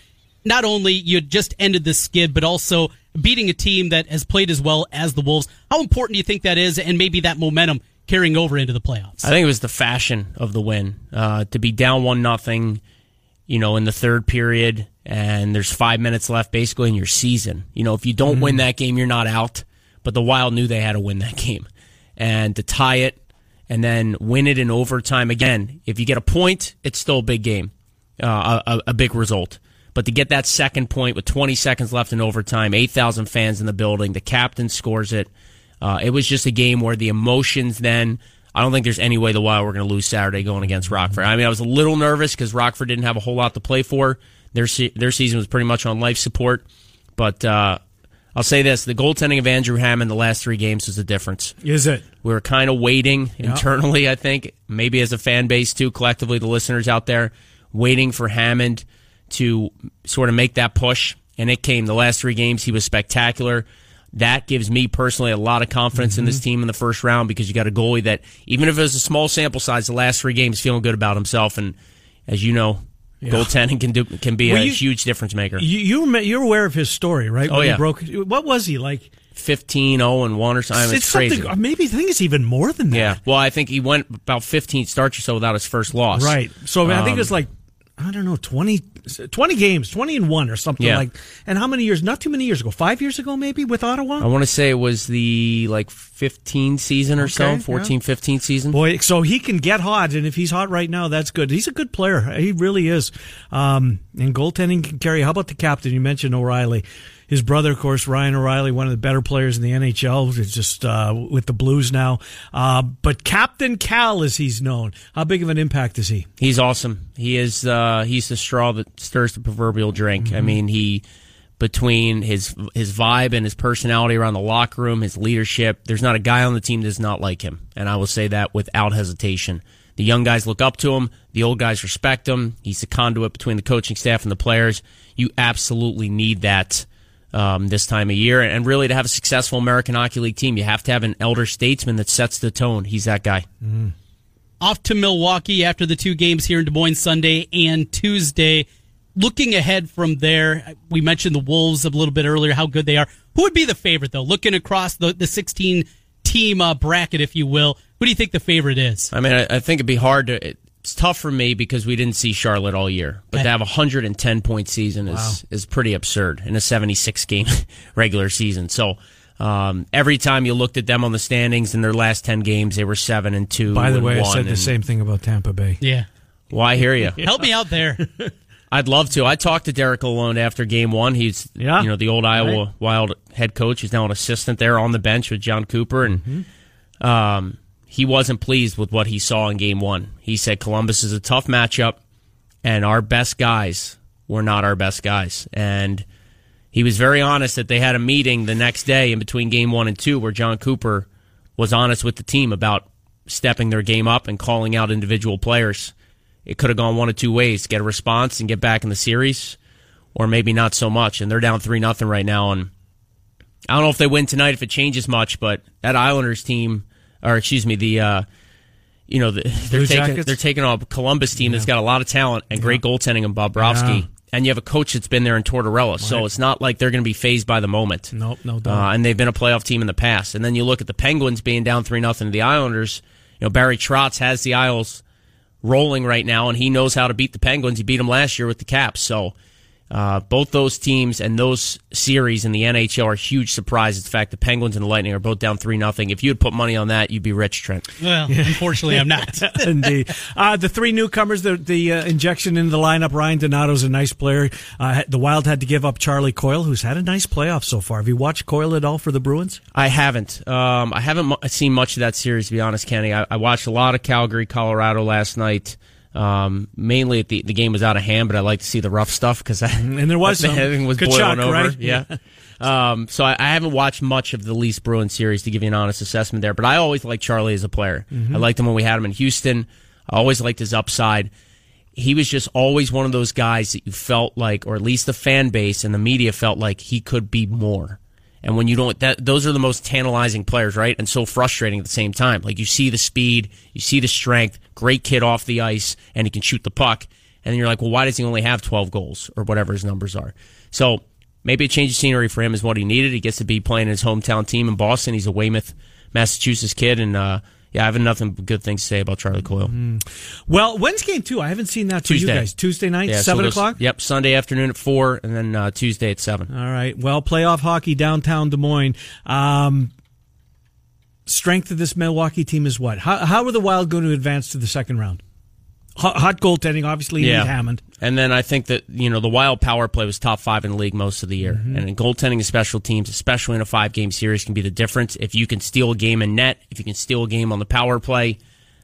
not only you just ended the skid, but also beating a team that has played as well as the Wolves. How important do you think that is, and maybe that momentum carrying over into the playoffs? I think it was the fashion of the win. Uh, to be down one nothing, you know, in the third period, and there's five minutes left basically in your season. You know, if you don't mm-hmm. win that game, you're not out. But the Wild knew they had to win that game. And to tie it and then win it in overtime again, if you get a point, it's still a big game, uh, a, a big result. But to get that second point with twenty seconds left in overtime, eight thousand fans in the building, the captain scores it. Uh, it was just a game where the emotions then, I don't think there's any way the Wild were going to lose Saturday going against Rockford. I mean, I was a little nervous because Rockford didn't have a whole lot to play for. Their se- their season was pretty much on life support. But uh, I'll say this, the goaltending of Andrew Hammond the last three games is the difference. Is it? We were kind of waiting yeah. internally, I think, maybe as a fan base too, collectively the listeners out there, waiting for Hammond to sort of make that push. And it came. The last three games, he was spectacular. That gives me personally a lot of confidence mm-hmm. in this team in the first round because you got a goalie that, even if it was a small sample size, the last three games feeling good about himself. And as you know, yeah. goaltending can do can be well, a you, huge difference maker. You, you you're aware of his story, right? Oh when yeah. He broke, what was he like? fifteen oh and one or something. It's, it's crazy. Maybe I think it's even more than that. Yeah. Well, I think he went about fifteen starts or so without his first loss. Right. So um, I think it's like. I don't know, twenty, twenty games, twenty and one or something yeah. like. And how many years? Not too many years ago. Five years ago, maybe, with Ottawa? I want to say it was the, like, fifteen season or okay, so, fourteen, yeah. fifteen season. Boy, so he can get hot, and if he's hot right now, that's good. He's a good player. He really is. Um, and goaltending can carry. How about the captain? You mentioned O'Reilly. His brother, of course, Ryan O'Reilly, one of the better players in the N H L, just uh, with the Blues now. Uh, but Captain Cal, as he's known, how big of an impact is he? He's awesome. He is. Uh, he's the straw that stirs the proverbial drink. Mm-hmm. I mean, he between his his vibe and his personality around the locker room, his leadership, there's not a guy on the team that does not like him, and I will say that without hesitation. The young guys look up to him. The old guys respect him. He's the conduit between the coaching staff and the players. You absolutely need that. Um, this time of year, and really to have a successful American Hockey League team, you have to have an elder statesman that sets the tone. He's that guy. Mm. Off to Milwaukee after the two games here in Des Moines Sunday and Tuesday. Looking ahead from there, we mentioned the Wolves a little bit earlier, how good they are. Who would be the favorite, though? Looking across the sixteen-team uh, bracket, if you will, who do you think the favorite is? I mean, I, I think it'd be hard to... It, It's tough for me because we didn't see Charlotte all year. But to have a one hundred ten point season is, wow. is pretty absurd in a seventy-six game regular season. So um, every time you looked at them on the standings in their last ten games, they were seven and two. By the way, I said the same thing about Tampa Bay. Yeah. Well, I hear you. Help me out there. I'd love to. I talked to Derek Lalonde after game one. He's yeah. you know the old Iowa right. Wild head coach. He's now an assistant there on the bench with John Cooper. And... Mm-hmm. um He wasn't pleased with what he saw in game one. He said Columbus is a tough matchup, and our best guys were not our best guys. And he was very honest that they had a meeting the next day in between game one and two where John Cooper was honest with the team about stepping their game up and calling out individual players. It could have gone one of two ways, get a response and get back in the series, or maybe not so much. And they're down three nothing right now. And I don't know if they win tonight, if it changes much, but that Islanders team... Or excuse me, the uh, you know the, they're Blue taking Jackets? They're taking on a Columbus team yeah. that's got a lot of talent and great yeah. goaltending in Bobrovsky, yeah. and you have a coach that's been there in Tortorella, right. so it's not like they're going to be fazed by the moment. Nope, no doubt. Uh, and they've been a playoff team in the past. And then you look at the Penguins being down three nothing to the Islanders. You know Barry Trotz has the Isles rolling right now, and he knows how to beat the Penguins. He beat them last year with the Caps. So uh, both those teams and those series in the N H L are huge surprises. The fact the Penguins and the Lightning are both down three nothing. If you had put money on that, you'd be rich, Trent. Well, yeah. Unfortunately, I'm not. Indeed. Uh, the three newcomers, the, the uh, injection into the lineup, Ryan Donato's a nice player. Uh, the Wild had to give up Charlie Coyle, who's had a nice playoff so far. Have you watched Coyle at all for the Bruins? I haven't. Um, I haven't mu- seen much of that series, to be honest, Kenny. I, I watched a lot of Calgary, Colorado last night. Um, mainly at the, the game was out of hand, but I like to see the rough stuff because and there was everything was Good boiling shock, over. Right? Yeah. um, so I, I haven't watched much of the Leafs Bruins series to give you an honest assessment there. But I always liked Charlie as a player. Mm-hmm. I liked him when we had him in Houston. I always liked his upside. He was just always one of those guys that you felt like, or at least the fan base and the media felt like he could be more. And when you don't, that, those are the most tantalizing players, right? And so frustrating at the same time. Like you see the speed, you see the strength, great kid off the ice, and he can shoot the puck. And then you're like, well, why does he only have twelve goals or whatever his numbers are? So maybe a change of scenery for him is what he needed. He gets to be playing his hometown team in Boston. He's a Weymouth, Massachusetts kid, and uh, yeah, I have nothing but good things to say about Charlie Coyle. Mm-hmm. Well, when's game two? I haven't seen that to you guys. Tuesday night, yeah, seven so o'clock? Yep, Sunday afternoon at four, and then uh, Tuesday at seven. All right. Well, playoff hockey downtown Des Moines. Um, strength of this Milwaukee team is what? How, how are the Wild going to advance to the second round? hot goaltending, obviously, you yeah. need Hammond. And then I think that, you know, the Wild power play was top five in the league most of the year. Mm-hmm. And in goaltending and special teams, especially in a five-game series, can be the difference. If you can steal a game in net, if you can steal a game on the power play,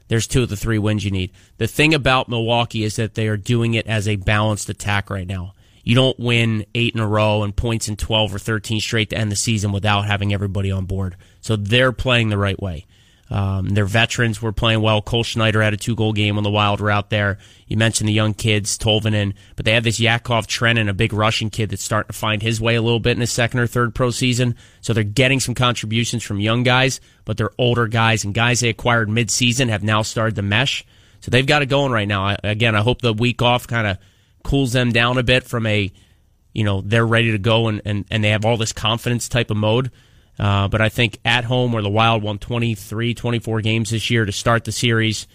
there's two of the three wins you need. The thing about Milwaukee is that they are doing it as a balanced attack right now. You don't win eight in a row and points in twelve or thirteen straight to end the season without having everybody on board. So they're playing the right way. Um, their veterans were playing well. Cole Schneider had a two-goal game when the Wild were out there. You mentioned the young kids, Tolvanen, but they have this Yakov Trenin, a big Russian kid that's starting to find his way a little bit in his second or third pro season. So they're getting some contributions from young guys, but they're older guys, and guys they acquired mid-season have now started to mesh. So they've got it going right now. I, again, I hope the week off kind of cools them down a bit from a, you know, they're ready to go and, and, and they have all this confidence type of mode. Uh, but I think at home, where the Wild won twenty-three, twenty-four games this year to start the series,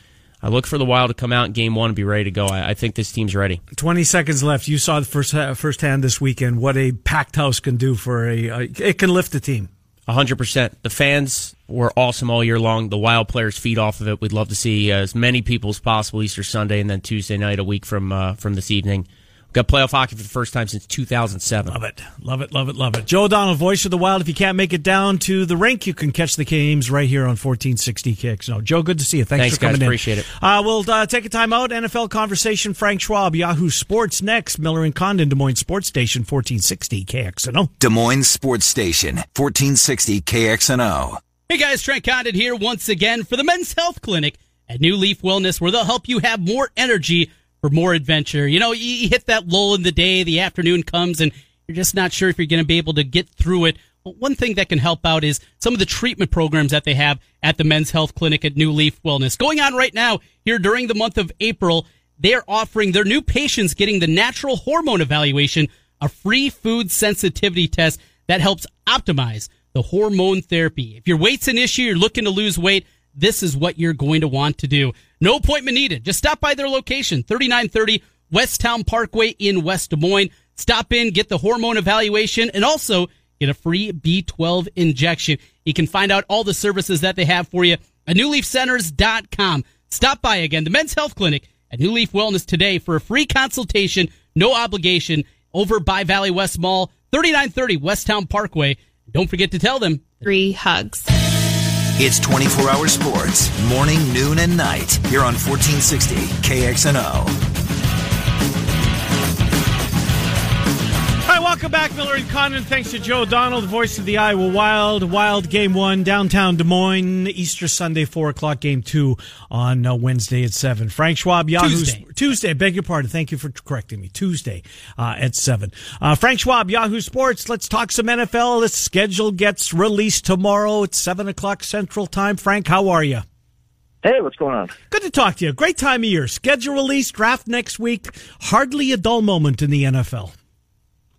I look for the Wild to come out in game one and be ready to go. I, I think this team's ready. twenty seconds left. You saw the first uh, firsthand this weekend what a packed house can do for a uh, – it can lift a team. one hundred percent. The fans were awesome all year long. The Wild players feed off of it. We'd love to see uh, as many people as possible Easter Sunday and then Tuesday night a week from uh, from this evening. Got playoff hockey for the first time since two thousand seven. Love it. Love it, love it, love it. Joe O'Donnell, voice of the Wild. If you can't make it down to the rink, you can catch the games right here on fourteen sixty K X N O. Joe, good to see you. Thanks, Thanks for coming guys. in. Appreciate it. Uh, we'll uh, take a time out. N F L Conversation, Frank Schwab, Yahoo Sports next. Miller and Condon, Des Moines Sports Station, fourteen sixty K X N O. Des Moines Sports Station, fourteen sixty K X N O. Hey guys, Trent Condon here once again for the Men's Health Clinic at New Leaf Wellness, where they'll help you have more energy for more adventure. You know, you hit that lull in the day, the afternoon comes, and you're just not sure if you're going to be able to get through it. Well, one thing that can help out is some of the treatment programs that they have at the Men's Health Clinic at New Leaf Wellness. Going on right now, here during the month of April, they're offering their new patients getting the natural hormone evaluation, a free food sensitivity test that helps optimize the hormone therapy. If your weight's an issue, you're looking to lose weight, this is what you're going to want to do. No appointment needed. Just stop by their location, thirty-nine thirty West Town Parkway in West Des Moines. Stop in, get the hormone evaluation, and also get a free B twelve injection. You can find out all the services that they have for you at new leaf centers dot com. Stop by again, the Men's Health Clinic at New Leaf Wellness today for a free consultation, no obligation, over by Valley West Mall, thirty-nine thirty West Town Parkway. Don't forget to tell them. Three hugs. It's twenty-four hour sports, morning, noon, and night, here on fourteen sixty K X N O. Hi, welcome back, Miller and Condon. Thanks to Joe O'Donnell, the voice of the Iowa Wild. Wild game one, downtown Des Moines, Easter Sunday, four o'clock, game two on uh, Wednesday at seven. Frank Schwab, Yahoo Tuesday. Sp- Tuesday, I beg your pardon. Thank you for correcting me. Tuesday uh, at seven. Uh, Frank Schwab, Yahoo Sports. Let's talk some N F L. The schedule gets released tomorrow at seven o'clock Central Time. Frank, how are you? Hey, what's going on? Good to talk to you. Great time of year. Schedule release, draft next week. Hardly a dull moment in the N F L.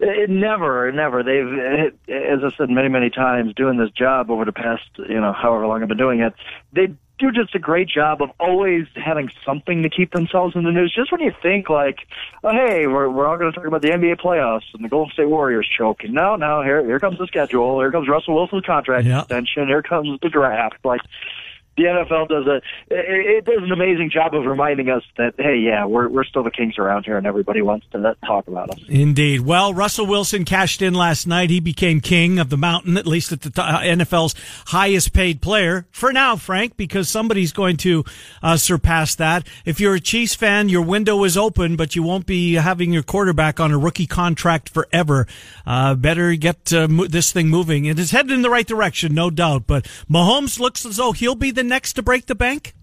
It never, never. They've, it, as I said many, many times, doing this job over the past, you know, however long I've been doing it, they do just a great job of always having something to keep themselves in the news. Just when you think, like, oh, hey, we're we're all going to talk about the N B A playoffs and the Golden State Warriors choking. No, no, here here comes the schedule. Here comes Russell Wilson's contract yeah. extension. Here comes the draft. Like, the N F L does a it does an amazing job of reminding us that, hey, yeah, we're we're still the kings around here, and everybody wants to talk about us. Indeed. Well, Russell Wilson cashed in last night. He became king of the mountain, at least at the N F L's highest-paid player for now, Frank, because somebody's going to uh, surpass that. If you're a Chiefs fan, your window is open, but you won't be having your quarterback on a rookie contract forever. Uh, better get uh, mo- this thing moving. It is headed in the right direction, no doubt. But Mahomes looks as though he'll be the next to break the bank?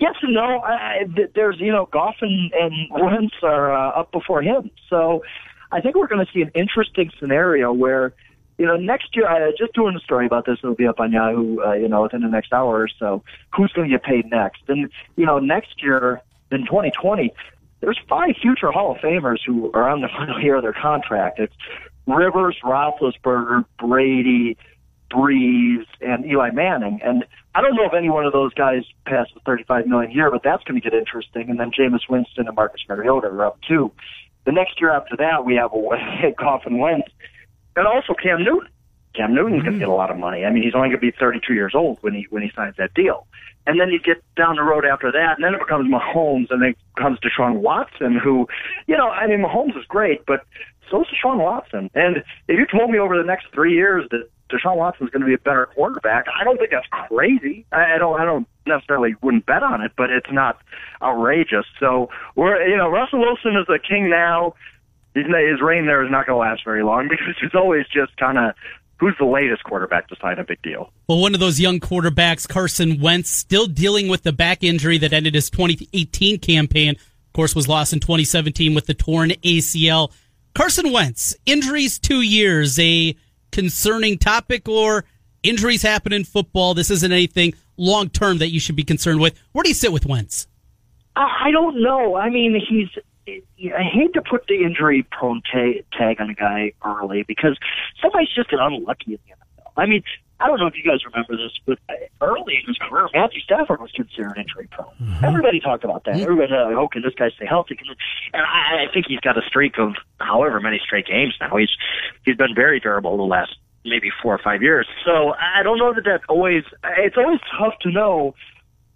Yes and no. I, there's, you know, Goff and, and Wentz are uh, up before him. So I think we're going to see an interesting scenario where, you know, next year, I just doing a story about this, it'll be up on Yahoo, uh, you know, within the next hour or so, who's going to get paid next? And, you know, next year, in twenty twenty, there's five future Hall of Famers who are on the final year of their contract. It's Rivers, Roethlisberger, Brady, Breeze, and Eli Manning. And I don't know if any one of those guys passes thirty-five million dollars a year, but that's going to get interesting. And then Jameis Winston and Marcus Mariota are up, too. The next year after that, we have a Goff and Wentz. And also Cam Newton. Cam Newton's going to get a lot of money. I mean, he's only going to be thirty-two years old when he when he signs that deal. And then you get down the road after that, and then it becomes Mahomes, and then comes Deshaun Watson, who, you know, I mean, Mahomes is great, but so is Deshaun Watson. And if you told me over the next three years that Deshaun Watson's going to be a better quarterback, I don't think that's crazy. I don't, I don't necessarily wouldn't bet on it, but it's not outrageous. So we're, you know, Russell Wilson is the king now. His, his reign there is not going to last very long because it's always just kind of who's the latest quarterback to sign a big deal. Well, one of those young quarterbacks, Carson Wentz, still dealing with the back injury that ended his twenty eighteen campaign. Of course, was lost in twenty seventeen with the torn A C L. Carson Wentz, injuries two years, a concerning topic, or injuries happen in football? This isn't anything long-term that you should be concerned with. Where do you sit with Wentz? I don't know. I mean, he's... I hate to put the injury prone tag on a guy early because somebody's just an unlucky in the N F L. I mean, I don't know if you guys remember this, but early in his career, Matthew Stafford was considered injury prone. Mm-hmm. Everybody talked about that. Everybody said, oh, can this guy stay healthy? And I, I think he's got a streak of however many straight games now. He's He's been very durable the last maybe four or five years. So I don't know that that's always – it's always tough to know.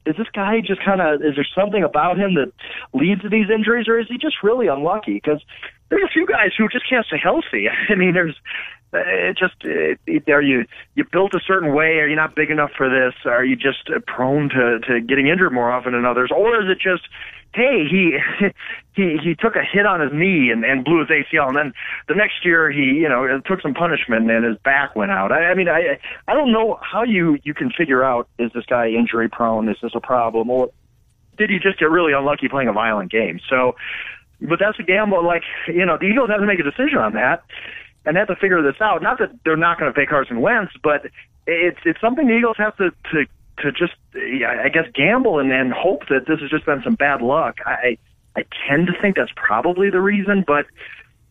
Is this guy just kind of, is there something about him that leads to these injuries, or is he just really unlucky? Because there's a few guys who just can't stay healthy. I mean, there's it just, are you you built a certain way? Are you not big enough for this? Are you just prone to, to getting injured more often than others? Or is it just, hey, he he he took a hit on his knee and, and blew his A C L, and then the next year he, you know, took some punishment and his back went out. I, I mean, I I don't know how you, you can figure out, is this guy injury prone? Is this a problem? Or did he just get really unlucky playing a violent game? So, but that's a gamble. Like, you know, the Eagles have to make a decision on that and have to figure this out. Not that they're not going to pay Carson Wentz, but it's it's something the Eagles have to, to to just, I guess, gamble and then hope that this has just been some bad luck. I I tend to think that's probably the reason, but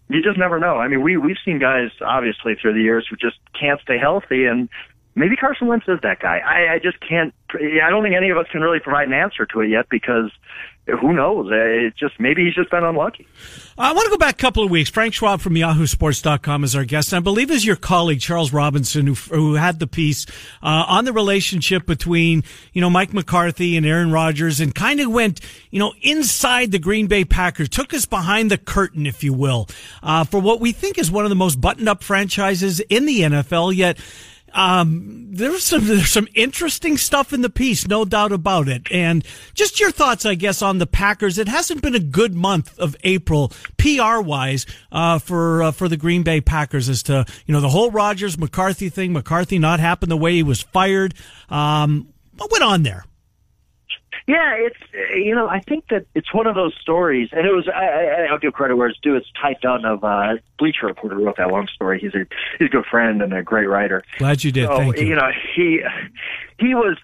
you just never know. I mean, we, we've seen guys, obviously, through the years who just can't stay healthy, and maybe Carson Wentz is that guy. I, I just can't, I don't think any of us can really provide an answer to it yet because who knows? It's just, maybe he's just been unlucky. I want to go back a couple of weeks. Frank Schwab from Yahoo Sports dot com is our guest. And I believe it's your colleague, Charles Robinson, who, who had the piece uh, on the relationship between, you know, Mike McCarthy and Aaron Rodgers, and kind of went, you know, inside the Green Bay Packers, took us behind the curtain, if you will, uh, for what we think is one of the most buttoned up franchises in the N F L, yet Um, there's some, there's some interesting stuff in the piece, no doubt about it. And just your thoughts, I guess, on the Packers. It hasn't been a good month of April, P R-wise, uh, for, uh, for the Green Bay Packers as to, you know, the whole Rodgers-McCarthy thing, McCarthy not happened the way he was fired. Um, what went on there? Yeah, it's, you know, I think that it's one of those stories, and it was, I, I, I'll give credit where it's due, it's Ty Dunn of uh, Bleacher Report, who wrote that long story. He's a, he's a good friend and a great writer. Glad you did, so, thank you. You know, he, he was,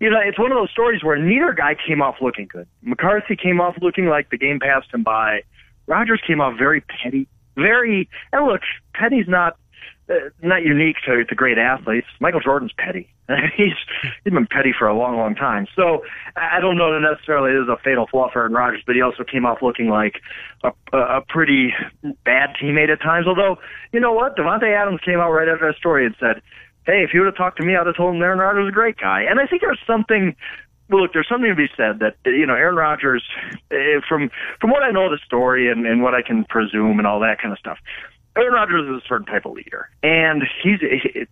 you know, it's one of those stories where neither guy came off looking good. McCarthy came off looking like the game passed him by. Rodgers came off very petty, very, and look, petty's not, Uh, not unique to, to great athletes. Michael Jordan's petty. he's he's been petty for a long, long time. So I don't know that necessarily it is a fatal flaw for Aaron Rodgers, but he also came off looking like a, a pretty bad teammate at times. Although, you know what? DeVante Adams came out right after that story and said, hey, if you would have talked to me, I would have told him Aaron Rodgers is a great guy. And I think there's something... Well, look, there's something to be said that, you know, Aaron Rodgers, from, from what I know of the story and, and what I can presume and all that kind of stuff, Aaron Rodgers is a certain type of leader, and he's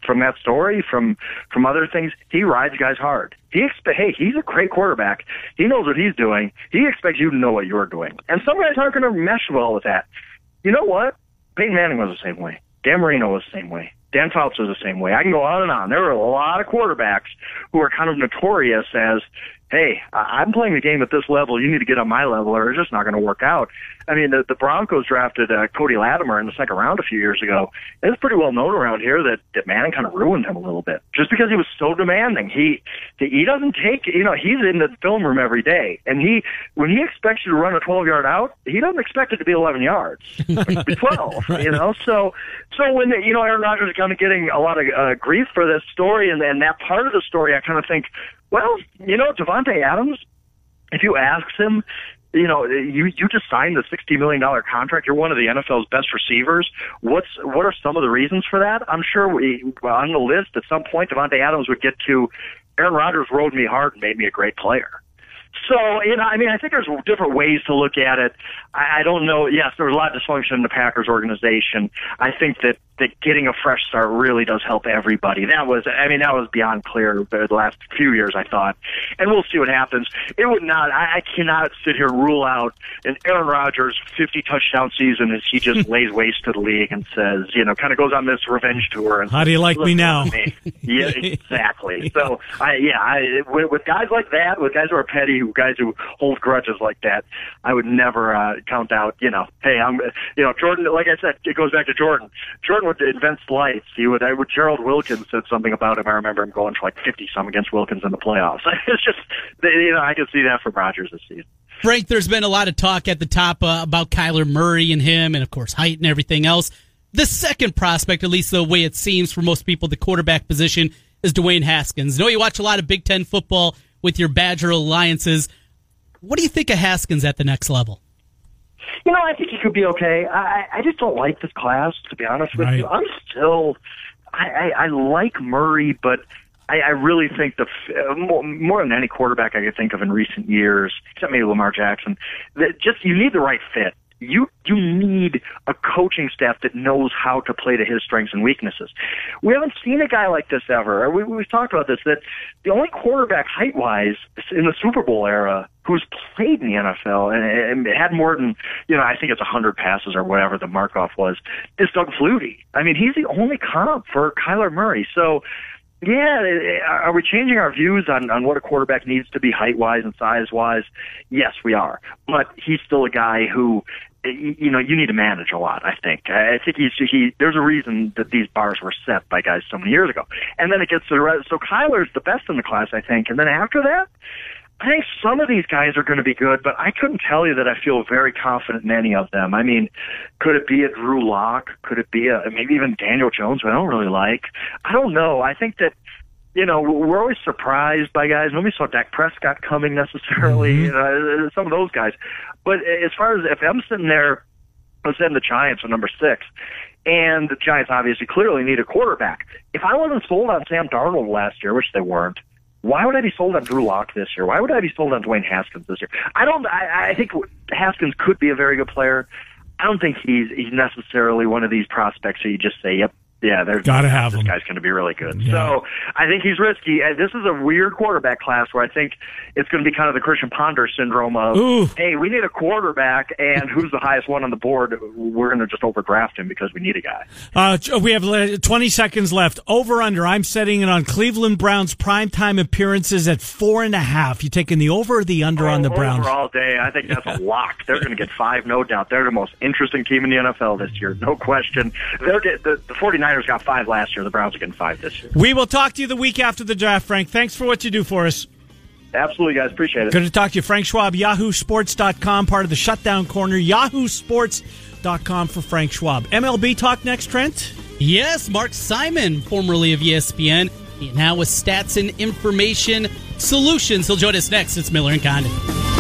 from that story, from from other things. He rides guys hard. He expe- hey, he's a great quarterback. He knows what he's doing. He expects you to know what you're doing, and some guys aren't going to mesh well with that. You know what? Peyton Manning was the same way. Dan Marino was the same way. Dan Fouts was the same way. I can go on and on. There were a lot of quarterbacks who are kind of notorious as, hey, I'm playing the game at this level. You need to get on my level or it's just not going to work out. I mean, the, the Broncos drafted uh, Cody Latimer in the second round a few years ago. And it's pretty well known around here that, that Manning kind of ruined him a little bit just because he was so demanding. He he doesn't take, you know, he's in the film room every day. And he when he expects you to run a twelve-yard out, he doesn't expect it to be eleven yards. It should be twelve, you know. So, so when, the, you know, Aaron Rodgers is kind of getting a lot of uh, grief for this story and, and that part of the story, I kind of think, well, you know, DeVante Adams, if you ask him, you know, you you just signed the sixty million dollars contract. You're one of the N F L's best receivers. What's what are some of the reasons for that? I'm sure we on the list at some point, DeVante Adams would get to, Aaron Rodgers rode me hard and made me a great player. So, you know, I mean, I think there's different ways to look at it. I, I don't know. Yes, there was a lot of dysfunction in the Packers organization. I think that, that getting a fresh start really does help everybody. That was, I mean, that was beyond clear the last few years, I thought. And we'll see what happens. It would not, I, I cannot sit here and rule out an Aaron Rodgers fifty touchdown season as he just lays waste to the league and says, you know, kind of goes on this revenge tour. And how do you like me now? Me. Yeah, exactly. So, I, yeah, I, with, with guys like that, with guys who are petty, guys who hold grudges like that, I would never uh, count out, you know, hey, I'm, you know, Jordan, like I said, it goes back to Jordan. Jordan would invent slights. He would, I would, Gerald Wilkins said something about him. I remember him going for like fifty some against Wilkins in the playoffs. It's just, you know, I could see that from Rodgers this season. Frank, there's been a lot of talk at the top uh, about Kyler Murray and him and, of course, height and everything else. The second prospect, at least the way it seems for most people, the quarterback position, is Dwayne Haskins. I know you watch a lot of Big Ten football with your Badger alliances. What do you think of Haskins at the next level? You know, I think he could be okay. I, I just don't like this class, to be honest with right. you. I'm still, I, I, I like Murray, but I, I really think the more, more than any quarterback I could think of in recent years, except maybe Lamar Jackson, that just you need the right fit. You you need a coaching staff that knows how to play to his strengths and weaknesses. We haven't seen a guy like this ever. We, we've talked about this, that the only quarterback height-wise in the Super Bowl era who's played in the N F L and, and had more than, you know, I think it's one hundred passes or whatever the mark-off was, is Doug Flutie. I mean, he's the only comp for Kyler Murray. So, yeah, are we changing our views on, on what a quarterback needs to be height-wise and size-wise? Yes, we are. But he's still a guy who, you know, you need to manage a lot, I think. I think he's, he, there's a reason that these bars were set by guys so many years ago. And then it gets to the rest. So Kyler's the best in the class, I think. And then after that, I think some of these guys are going to be good, but I couldn't tell you that I feel very confident in any of them. I mean, could it be a Drew Lock? Could it be a maybe even Daniel Jones, who I don't really like? I don't know. I think that, you know, we're always surprised by guys. Nobody saw Dak Prescott coming necessarily, mm-hmm. you know, some of those guys. But as far as if I'm sitting there, I'm sitting the Giants are number six. And the Giants obviously clearly need a quarterback. If I wasn't sold on Sam Darnold last year, which they weren't, why would I be sold on Drew Lock this year? Why would I be sold on Dwayne Haskins this year? I don't. I, I think Haskins could be a very good player. I don't think he's he's necessarily one of these prospects who you just say, "Yep, yeah, there's gotta have this him. Guy's going to be really good." Yeah. So I think he's risky. This is a weird quarterback class where I think it's going to be kind of the Christian Ponder syndrome of, Ooh. "Hey, we need a quarterback, and who's the highest one on the board? We're going to just overdraft him because we need a guy." Uh, we have twenty seconds left. Over under. I'm setting it on Cleveland Browns primetime appearances at four and a half. You taking the over or the under oh, on the over Browns? Over all day. I think that's a lock. They're going to get five, no doubt. They're the most interesting team in the N F L this year, no question. They're the, the 49ers. Niners got five last year. The Browns are getting five this year. We will talk to you the week after the draft, Frank. Thanks for what you do for us. Absolutely, guys. Appreciate it. Good to talk to you. Frank Schwab, yahoo sports dot com, part of the Shutdown Corner, yahoo sports dot com for Frank Schwab. M L B talk next, Trent? Yes, Mark Simon, formerly of E S P N, now with Stats and Information Solutions. He'll join us next. It's Miller and Condon.